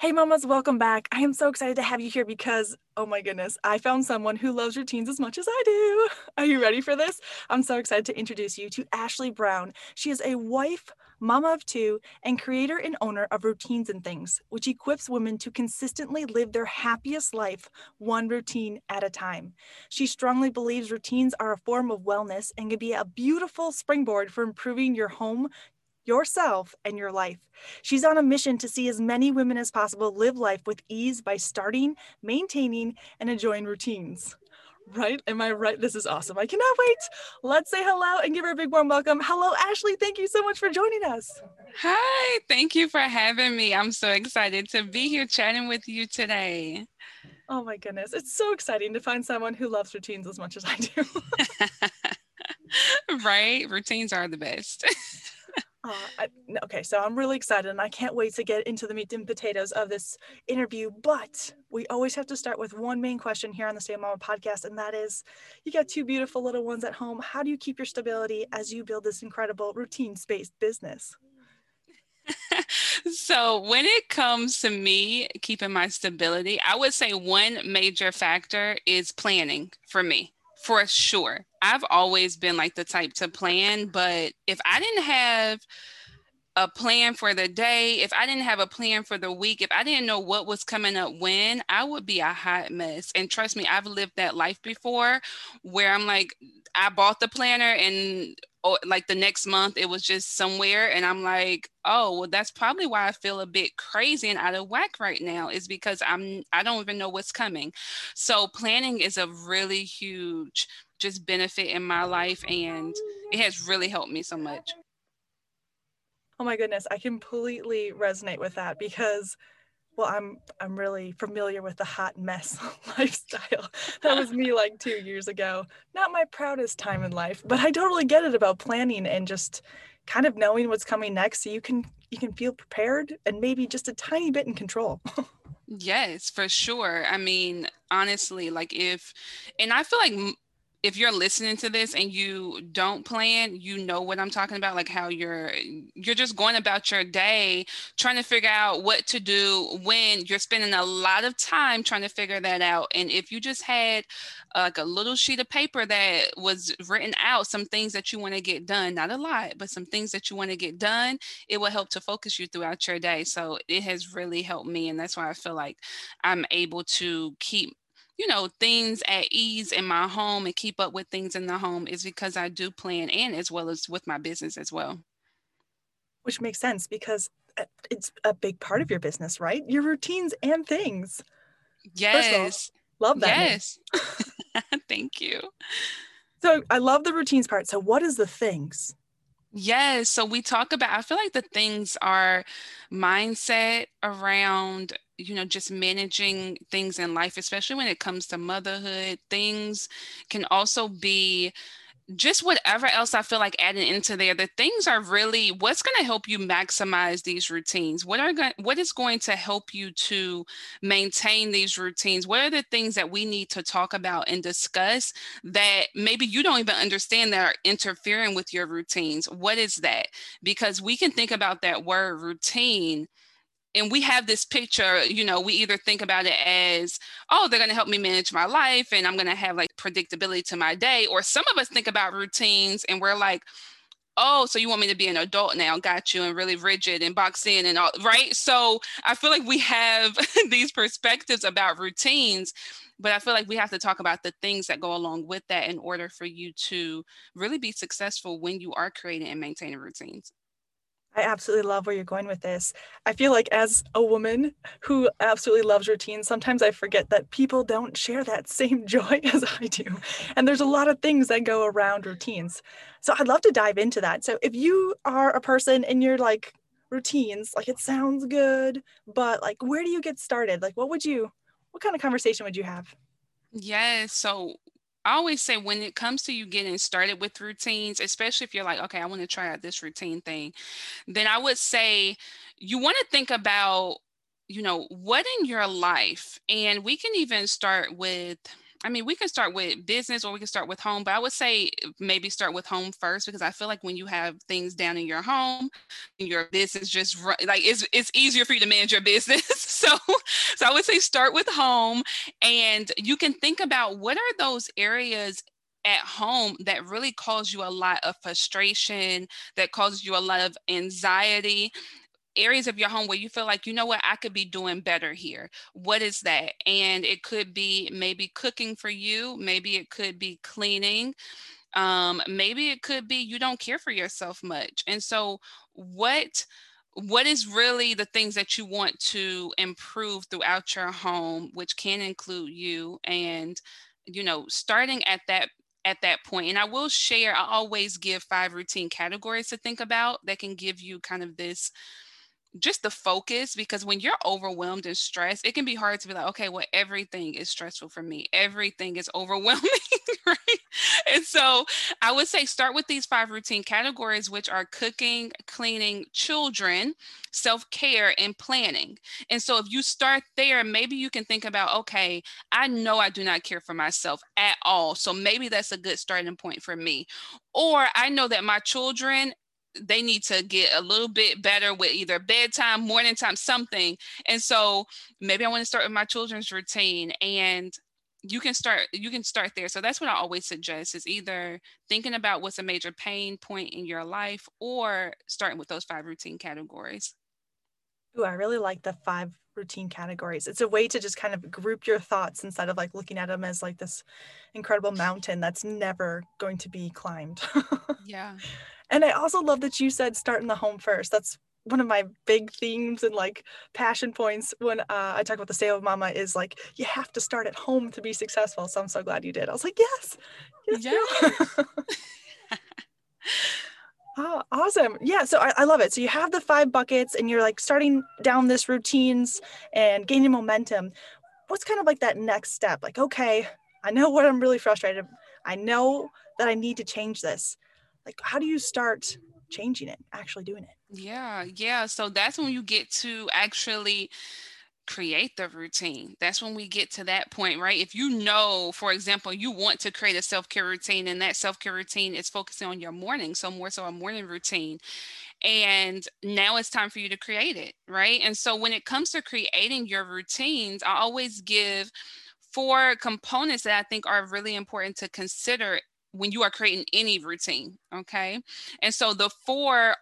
Hey mamas, welcome back. I am so excited to have you here because, oh my goodness, I found someone who loves routines as much as I do. Are you ready for this? I'm so excited to introduce you to Ashley Brown. She is a wife, mama of 2, and creator and owner of Routines and Things, which equips women to consistently live their happiest life, one routine at a time. She strongly believes routines are a form of wellness and can be a beautiful springboard for improving your home, yourself, and your life. She's on a mission to see as many women as possible live life with ease by starting, maintaining, and enjoying routines. Right? Am I right? This is awesome. I cannot wait. Let's say hello and give her a big warm welcome. Hello, Ashley. Thank you so much for joining us. Hi. Thank you for having me. I'm so excited to be here chatting with you today. Oh my goodness. It's so exciting to find someone who loves routines as much as I do. Right? Routines are the best. Okay, so I'm really excited and I can't wait to get into the meat and potatoes of this interview, but we always have to start with one main question here on the Stable Mama Podcast, and that is, you got 2 beautiful little ones at home. How do you keep your stability as you build this incredible routine-based business? So when it comes to me keeping my stability, I would say one major factor is planning for me. For sure. I've always been like the type to plan, but if I didn't have a plan for the day, if I didn't have a plan for the week, if I didn't know what was coming up when, I would be a hot mess. And trust me, I've lived that life before where I'm like, I bought the planner and like the next month it was just somewhere. And I'm like, oh, well, that's probably why I feel a bit crazy and out of whack right now, is because I don't even know what's coming. So planning is a really huge just benefit in my life. And it has really helped me so much. Oh my goodness. I completely resonate with that because, well, I'm really familiar with the hot mess lifestyle. That was me like 2 years ago. Not my proudest time in life, but I totally get it about planning and just kind of knowing what's coming next so you can feel prepared and maybe just a tiny bit in control. Yes, for sure. I mean, honestly, like I feel like if you're listening to this and you don't plan, you know what I'm talking about, like how you're just going about your day, trying to figure out what to do when you're spending a lot of time trying to figure that out. And if you just had like a little sheet of paper that was written out, some things that you want to get done, not a lot, but some things that you want to get done, it will help to focus you throughout your day. So it has really helped me. And that's why I feel like I'm able to keep things at ease in my home and keep up with things in the home, is because I do plan, and as well as with my business as well. Which makes sense because it's a big part of your business, right? Your routines and things. Yes. First of all, love that. Yes. Thank you. So I love the routines part. So what is the things? Yes. So we talk about, I feel like the things are mindset around, just managing things in life, especially when it comes to motherhood. Things can also be just whatever else I feel like adding into there. The things are really what's going to help you maximize these routines. What is going to help you to maintain these routines? What are the things that we need to talk about and discuss that maybe you don't even understand that are interfering with your routines? What is that? Because we can think about that word routine, and we have this picture, we either think about it as, oh, they're going to help me manage my life and I'm going to have like predictability to my day. Or some of us think about routines and we're like, oh, so you want me to be an adult now, got you, and really rigid and boxed in and all, right? So I feel like we have these perspectives about routines, but I feel like we have to talk about the things that go along with that in order for you to really be successful when you are creating and maintaining routines. I absolutely love where you're going with this. I feel like as a woman who absolutely loves routines, sometimes I forget that people don't share that same joy as I do. And there's a lot of things that go around routines. So I'd love to dive into that. So if you are a person and you're like, routines, like it sounds good, but like, where do you get started? Like, what kind of conversation would you have? Yes. So I always say when it comes to you getting started with routines, especially if you're like, okay, I want to try out this routine thing, then I would say you want to think about, you know, what in your life, and we can even start with, I mean, we can start with business or we can start with home, but I would say maybe start with home first, because I feel like when you have things down in your home, your business just like it's easier for you to manage your business. So I would say start with home, and you can think about what are those areas at home that really cause you a lot of frustration, that causes you a lot of anxiety, areas of your home where you feel like, you know what, I could be doing better here. What is that? And it could be maybe cooking for you. Maybe it could be cleaning. Maybe it could be you don't care for yourself much. And so what is really the things that you want to improve throughout your home, which can include you, and, you know, starting at that point. And I will share, I always give 5 routine categories to think about that can give you kind of this, just the focus, because when you're overwhelmed and stressed, it can be hard to be like, okay, well, everything is stressful for me. Everything is overwhelming, right? And so I would say start with these 5 routine categories, which are cooking, cleaning, children, self-care, and planning. And so if you start there, maybe you can think about, okay, I know I do not care for myself at all. So maybe that's a good starting point for me. Or I know that my children, they need to get a little bit better with either bedtime, morning time, something. And so maybe I want to start with my children's routine, and you can start there. So that's what I always suggest, is either thinking about what's a major pain point in your life or starting with those 5 routine categories. Ooh, I really like the 5 routine categories. It's a way to just kind of group your thoughts instead of like looking at them as like this incredible mountain that's never going to be climbed. Yeah. And I also love that you said start in the home first. That's one of my big themes and like passion points when I talk about the Stable Mama, is like, you have to start at home to be successful. So I'm so glad you did. I was like, yes. Oh, awesome. Yeah. So I love it. So you have the 5 buckets and you're like starting down this routines and gaining momentum. What's kind of like that next step? Like, okay, I know what I'm really frustrated. I know that I need to change this. Like, how do you start changing it, actually doing it? Yeah. So that's when you get to actually create the routine. That's when we get to that point, right? If you know, for example, you want to create a self-care routine, and that self-care routine is focusing on your morning, so more so a morning routine. And now it's time for you to create it, right? And so when it comes to creating your routines, I always give 4 components that I think are really important to consider when you are creating any routine, okay? And so the 4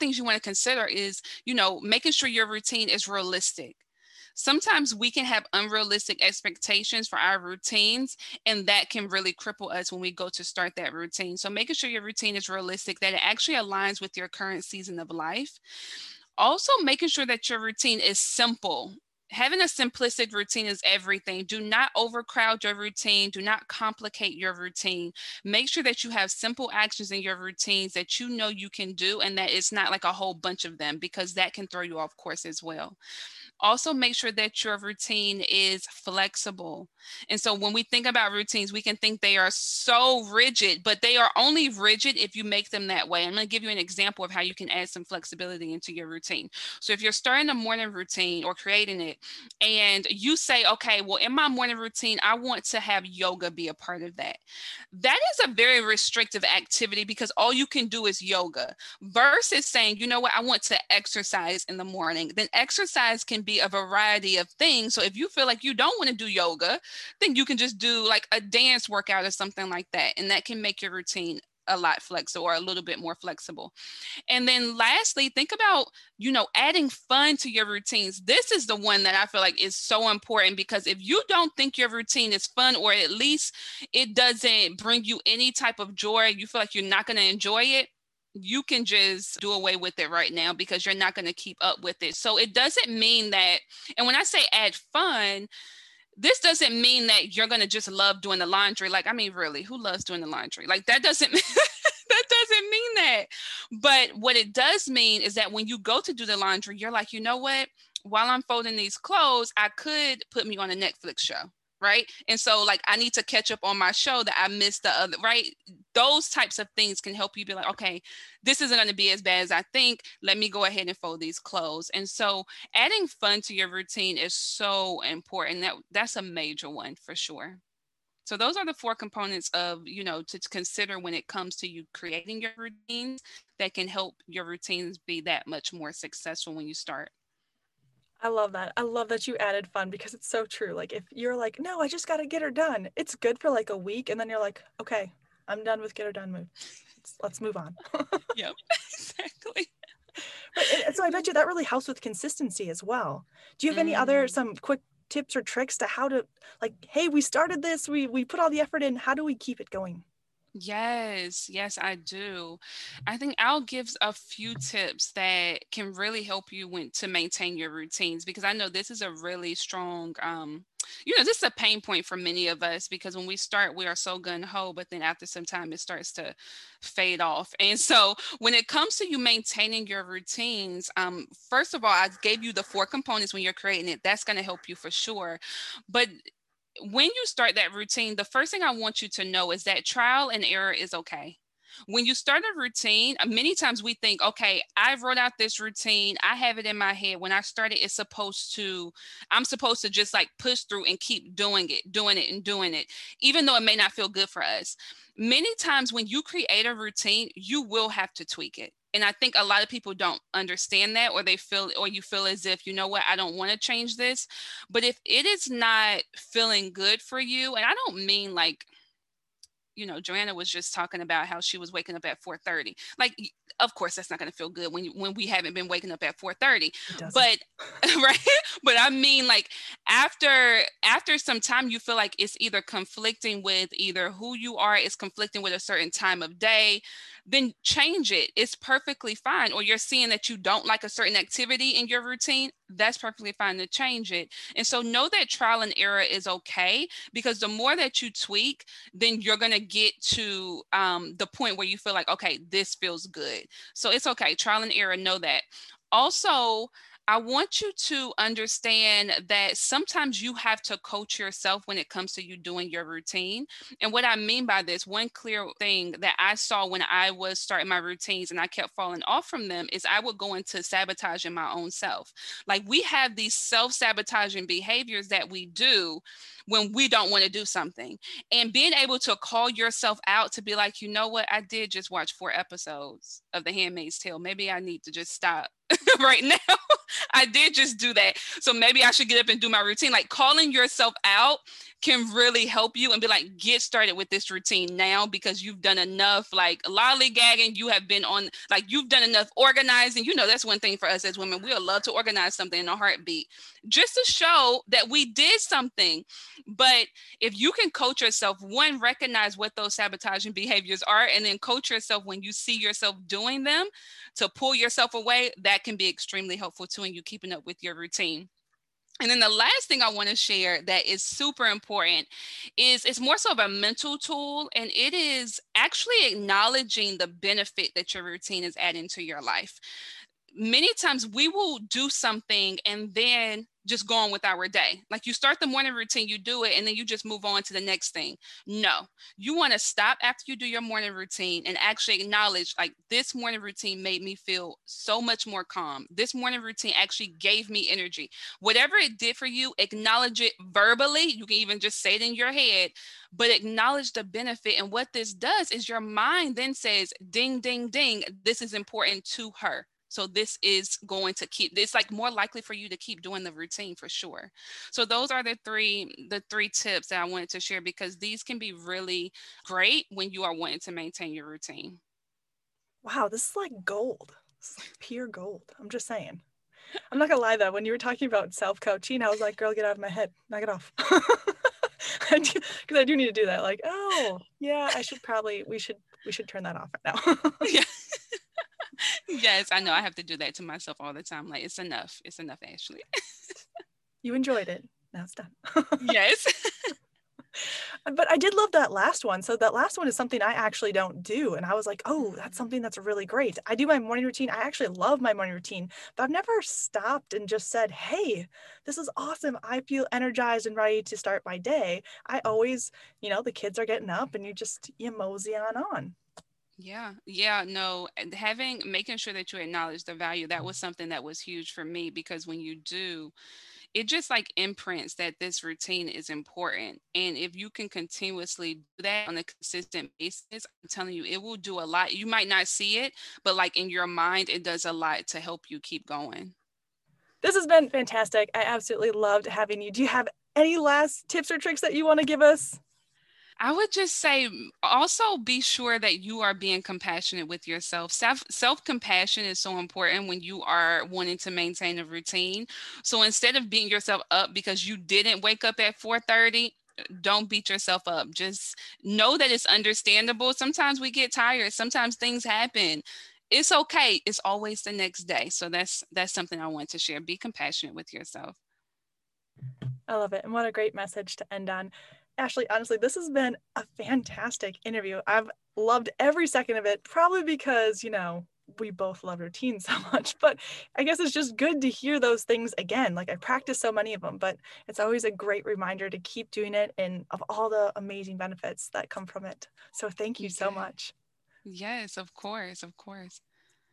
things you want to consider is, you know, making sure your routine is realistic. Sometimes we can have unrealistic expectations for our routines, and that can really cripple us when we go to start that routine. So making sure your routine is realistic, that it actually aligns with your current season of life. Also making sure that your routine is simple. Having a simplistic routine is everything. Do not overcrowd your routine. Do not complicate your routine. Make sure that you have simple actions in your routines that you know you can do, and that it's not like a whole bunch of them, because that can throw you off course as well. Also, make sure that your routine is flexible. And so when we think about routines, we can think they are so rigid, but they are only rigid if you make them that way. I'm going to give you an example of how you can add some flexibility into your routine. So if you're starting a morning routine or creating it, and you say, okay, well, in my morning routine, I want to have yoga be a part of that. That is a very restrictive activity, because all you can do is yoga, versus saying, you know what, I want to exercise in the morning. Then exercise can be a variety of things. So if you feel like you don't want to do yoga, then you can just do like a dance workout or something like that. And that can make your routine a lot flexible or a little bit more flexible. And then lastly, think about, you know, adding fun to your routines. This is the one that I feel like is so important, because if you don't think your routine is fun, or at least it doesn't bring you any type of joy, you feel like you're not going to enjoy it, you can just do away with it right now, because you're not going to keep up with it. So it doesn't mean that, and when I say add fun, this doesn't mean that you're going to just love doing the laundry. Like, I mean, really, who loves doing the laundry? Like, that doesn't mean that. But what it does mean is that when you go to do the laundry, you're like, you know what, while I'm folding these clothes, I could put me on a Netflix show, right? And so like, I need to catch up on my show that I missed the other, right? Those types of things can help you be like, okay, this isn't going to be as bad as I think. Let me go ahead and fold these clothes. And so adding fun to your routine is so important. That's a major one for sure. So those are the four components of, you know, to consider when it comes to you creating your routines that can help your routines be that much more successful when you start. I love that. I love that you added fun, because it's so true. Like, if you're like, no, I just got to get her done, it's good for like a week. And then you're like, okay, I'm done with get her done move. Let's move on. Yep, exactly. But, so I bet you that really helps with consistency as well. Do you have any other, some quick tips or tricks to how to, like, hey, we started this, we put all the effort in, how do we keep it going? Yes, I do. I think I'll give a few tips that can really help you to maintain your routines, because I know this is a really strong, this is a pain point for many of us, because when we start, we are so gung-ho, but then after some time, it starts to fade off. And so when it comes to you maintaining your routines, first of all, I gave you the four components when you're creating it. That's going to help you for sure. But when you start that routine, the first thing I want you to know is that trial and error is okay. When you start a routine, many times we think, okay, I wrote out this routine, I have it in my head. When I started, I'm supposed to just like push through and keep doing it, even though it may not feel good for us. Many times when you create a routine, you will have to tweak it. And I think a lot of people don't understand that, or you feel as if, you know what, I don't want to change this. But if it is not feeling good for you, and I don't mean like, you know, Joanna was just talking about how she was waking up at 4:30. Like, of course, that's not going to feel good when we haven't been waking up at 4:30. But right. But I mean, like after some time, you feel like it's either conflicting with either who you are, it's conflicting with a certain time of day, then change it. It's perfectly fine. Or you're seeing that you don't like a certain activity in your routine. That's perfectly fine to change it. And so know that trial and error is okay, because the more that you tweak, then you're going to get to the point where you feel like, okay, this feels good. So it's okay. Trial and error, know that. Also, I want you to understand that sometimes you have to coach yourself when it comes to you doing your routine. And what I mean by this, one clear thing that I saw when I was starting my routines and I kept falling off from them is I would go into sabotaging my own self. Like, we have these self-sabotaging behaviors that we do when we don't want to do something. And being able to call yourself out to be like, you know what, I did just watch 4 episodes of The Handmaid's Tale. Maybe I need to just stop right now. I did just do that. So maybe I should get up and do my routine. Like, calling yourself out can really help you and be like, get started with this routine now, because you've done enough like lollygagging. You have been on, like, you've done enough organizing. You know, that's one thing for us as women. We'll love to organize something in a heartbeat just to show that we did something. But if you can coach yourself, one, recognize what those sabotaging behaviors are, and then coach yourself when you see yourself doing them to pull yourself away. That can be extremely helpful too in you keeping up with your routine. And then the last thing I want to share that is super important is it's more so of a mental tool, and it is actually acknowledging the benefit that your routine is adding to your life. Many times we will do something and then just go on with our day. Like, you start the morning routine, you do it, and then you just move on to the next thing. No, you want to stop after you do your morning routine and actually acknowledge, like, this morning routine made me feel so much more calm. This morning routine actually gave me energy. Whatever it did for you, acknowledge it verbally. You can even just say it in your head, but acknowledge the benefit. And what this does is your mind then says, ding, ding, ding, this is important to her. So this is going to keep, it's like more likely for you to keep doing the routine for sure. So those are the three tips that I wanted to share, because these can be really great when you are wanting to maintain your routine. Wow, this is like gold. This is like pure gold. I'm just saying. I'm not gonna lie though, when you were talking about self-coaching, I was like, girl, get out of my head, knock it off. Because I do need to do that. Like, oh yeah, I should probably, we should turn that off right now. Yeah. Yes, I know. I have to do that to myself all the time. Like, it's enough, Ashley. You enjoyed it. Now it's done. Yes. But I did love that last one. So that last one is something I actually don't do. And I was like, oh, that's something that's really great. I do my morning routine. I actually love my morning routine, but I've never stopped and just said, hey, this is awesome. I feel energized and ready to start my day. I always, the kids are getting up and you mosey on. Yeah. No, making sure that you acknowledge the value. That was something that was huge for me, because when you do, it just like imprints that this routine is important. And if you can continuously do that on a consistent basis, I'm telling you, it will do a lot. You might not see it, but like in your mind, it does a lot to help you keep going. This has been fantastic. I absolutely loved having you. Do you have any last tips or tricks that you want to give us? I would just say also be sure that you are being compassionate with yourself. Self-compassion is so important when you are wanting to maintain a routine. So instead of beating yourself up because you didn't wake up at 4:30, don't beat yourself up. Just know that it's understandable. Sometimes we get tired. Sometimes things happen. It's okay. It's always the next day. So that's something I want to share. Be compassionate with yourself. I love it. And what a great message to end on. Ashley, honestly, this has been a fantastic interview. I've loved every second of it, probably because, we both love routines so much, but I guess it's just good to hear those things again. Like I practice so many of them, but it's always a great reminder to keep doing it and of all the amazing benefits that come from it. So thank you so much. Yes, of course.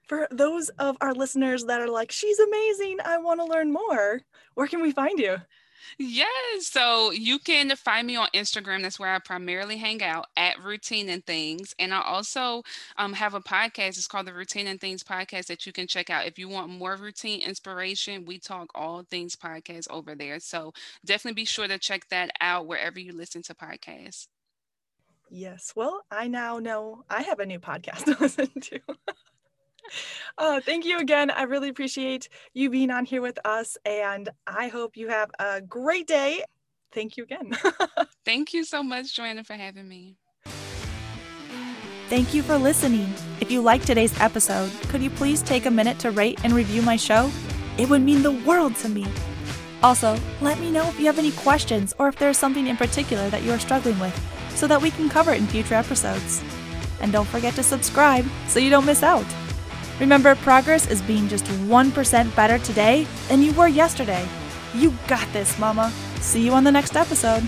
For those of our listeners that are like, she's amazing, I want to learn more, where can we find you? Yes. So you can find me on Instagram. That's where I primarily hang out, at Routine and Things. And I also have a podcast. It's called the Routine and Things Podcast that you can check out. If you want more routine inspiration, we talk all things podcast over there. So definitely be sure to check that out wherever you listen to podcasts. Yes. Well, I now know I have a new podcast to listen to. Thank you again. I really appreciate you being on here with us, and I hope you have a great day. Thank you again. Thank you so much, Joanna, for having me. Thank you for listening. If you liked today's episode, could you please take a minute to rate and review my show? It would mean the world to me. Also, let me know if you have any questions or if there's something in particular that you are struggling with so that we can cover it in future episodes. And don't forget to subscribe so you don't miss out. Remember, progress is being just 1% better today than you were yesterday. You got this, Mama. See you on the next episode.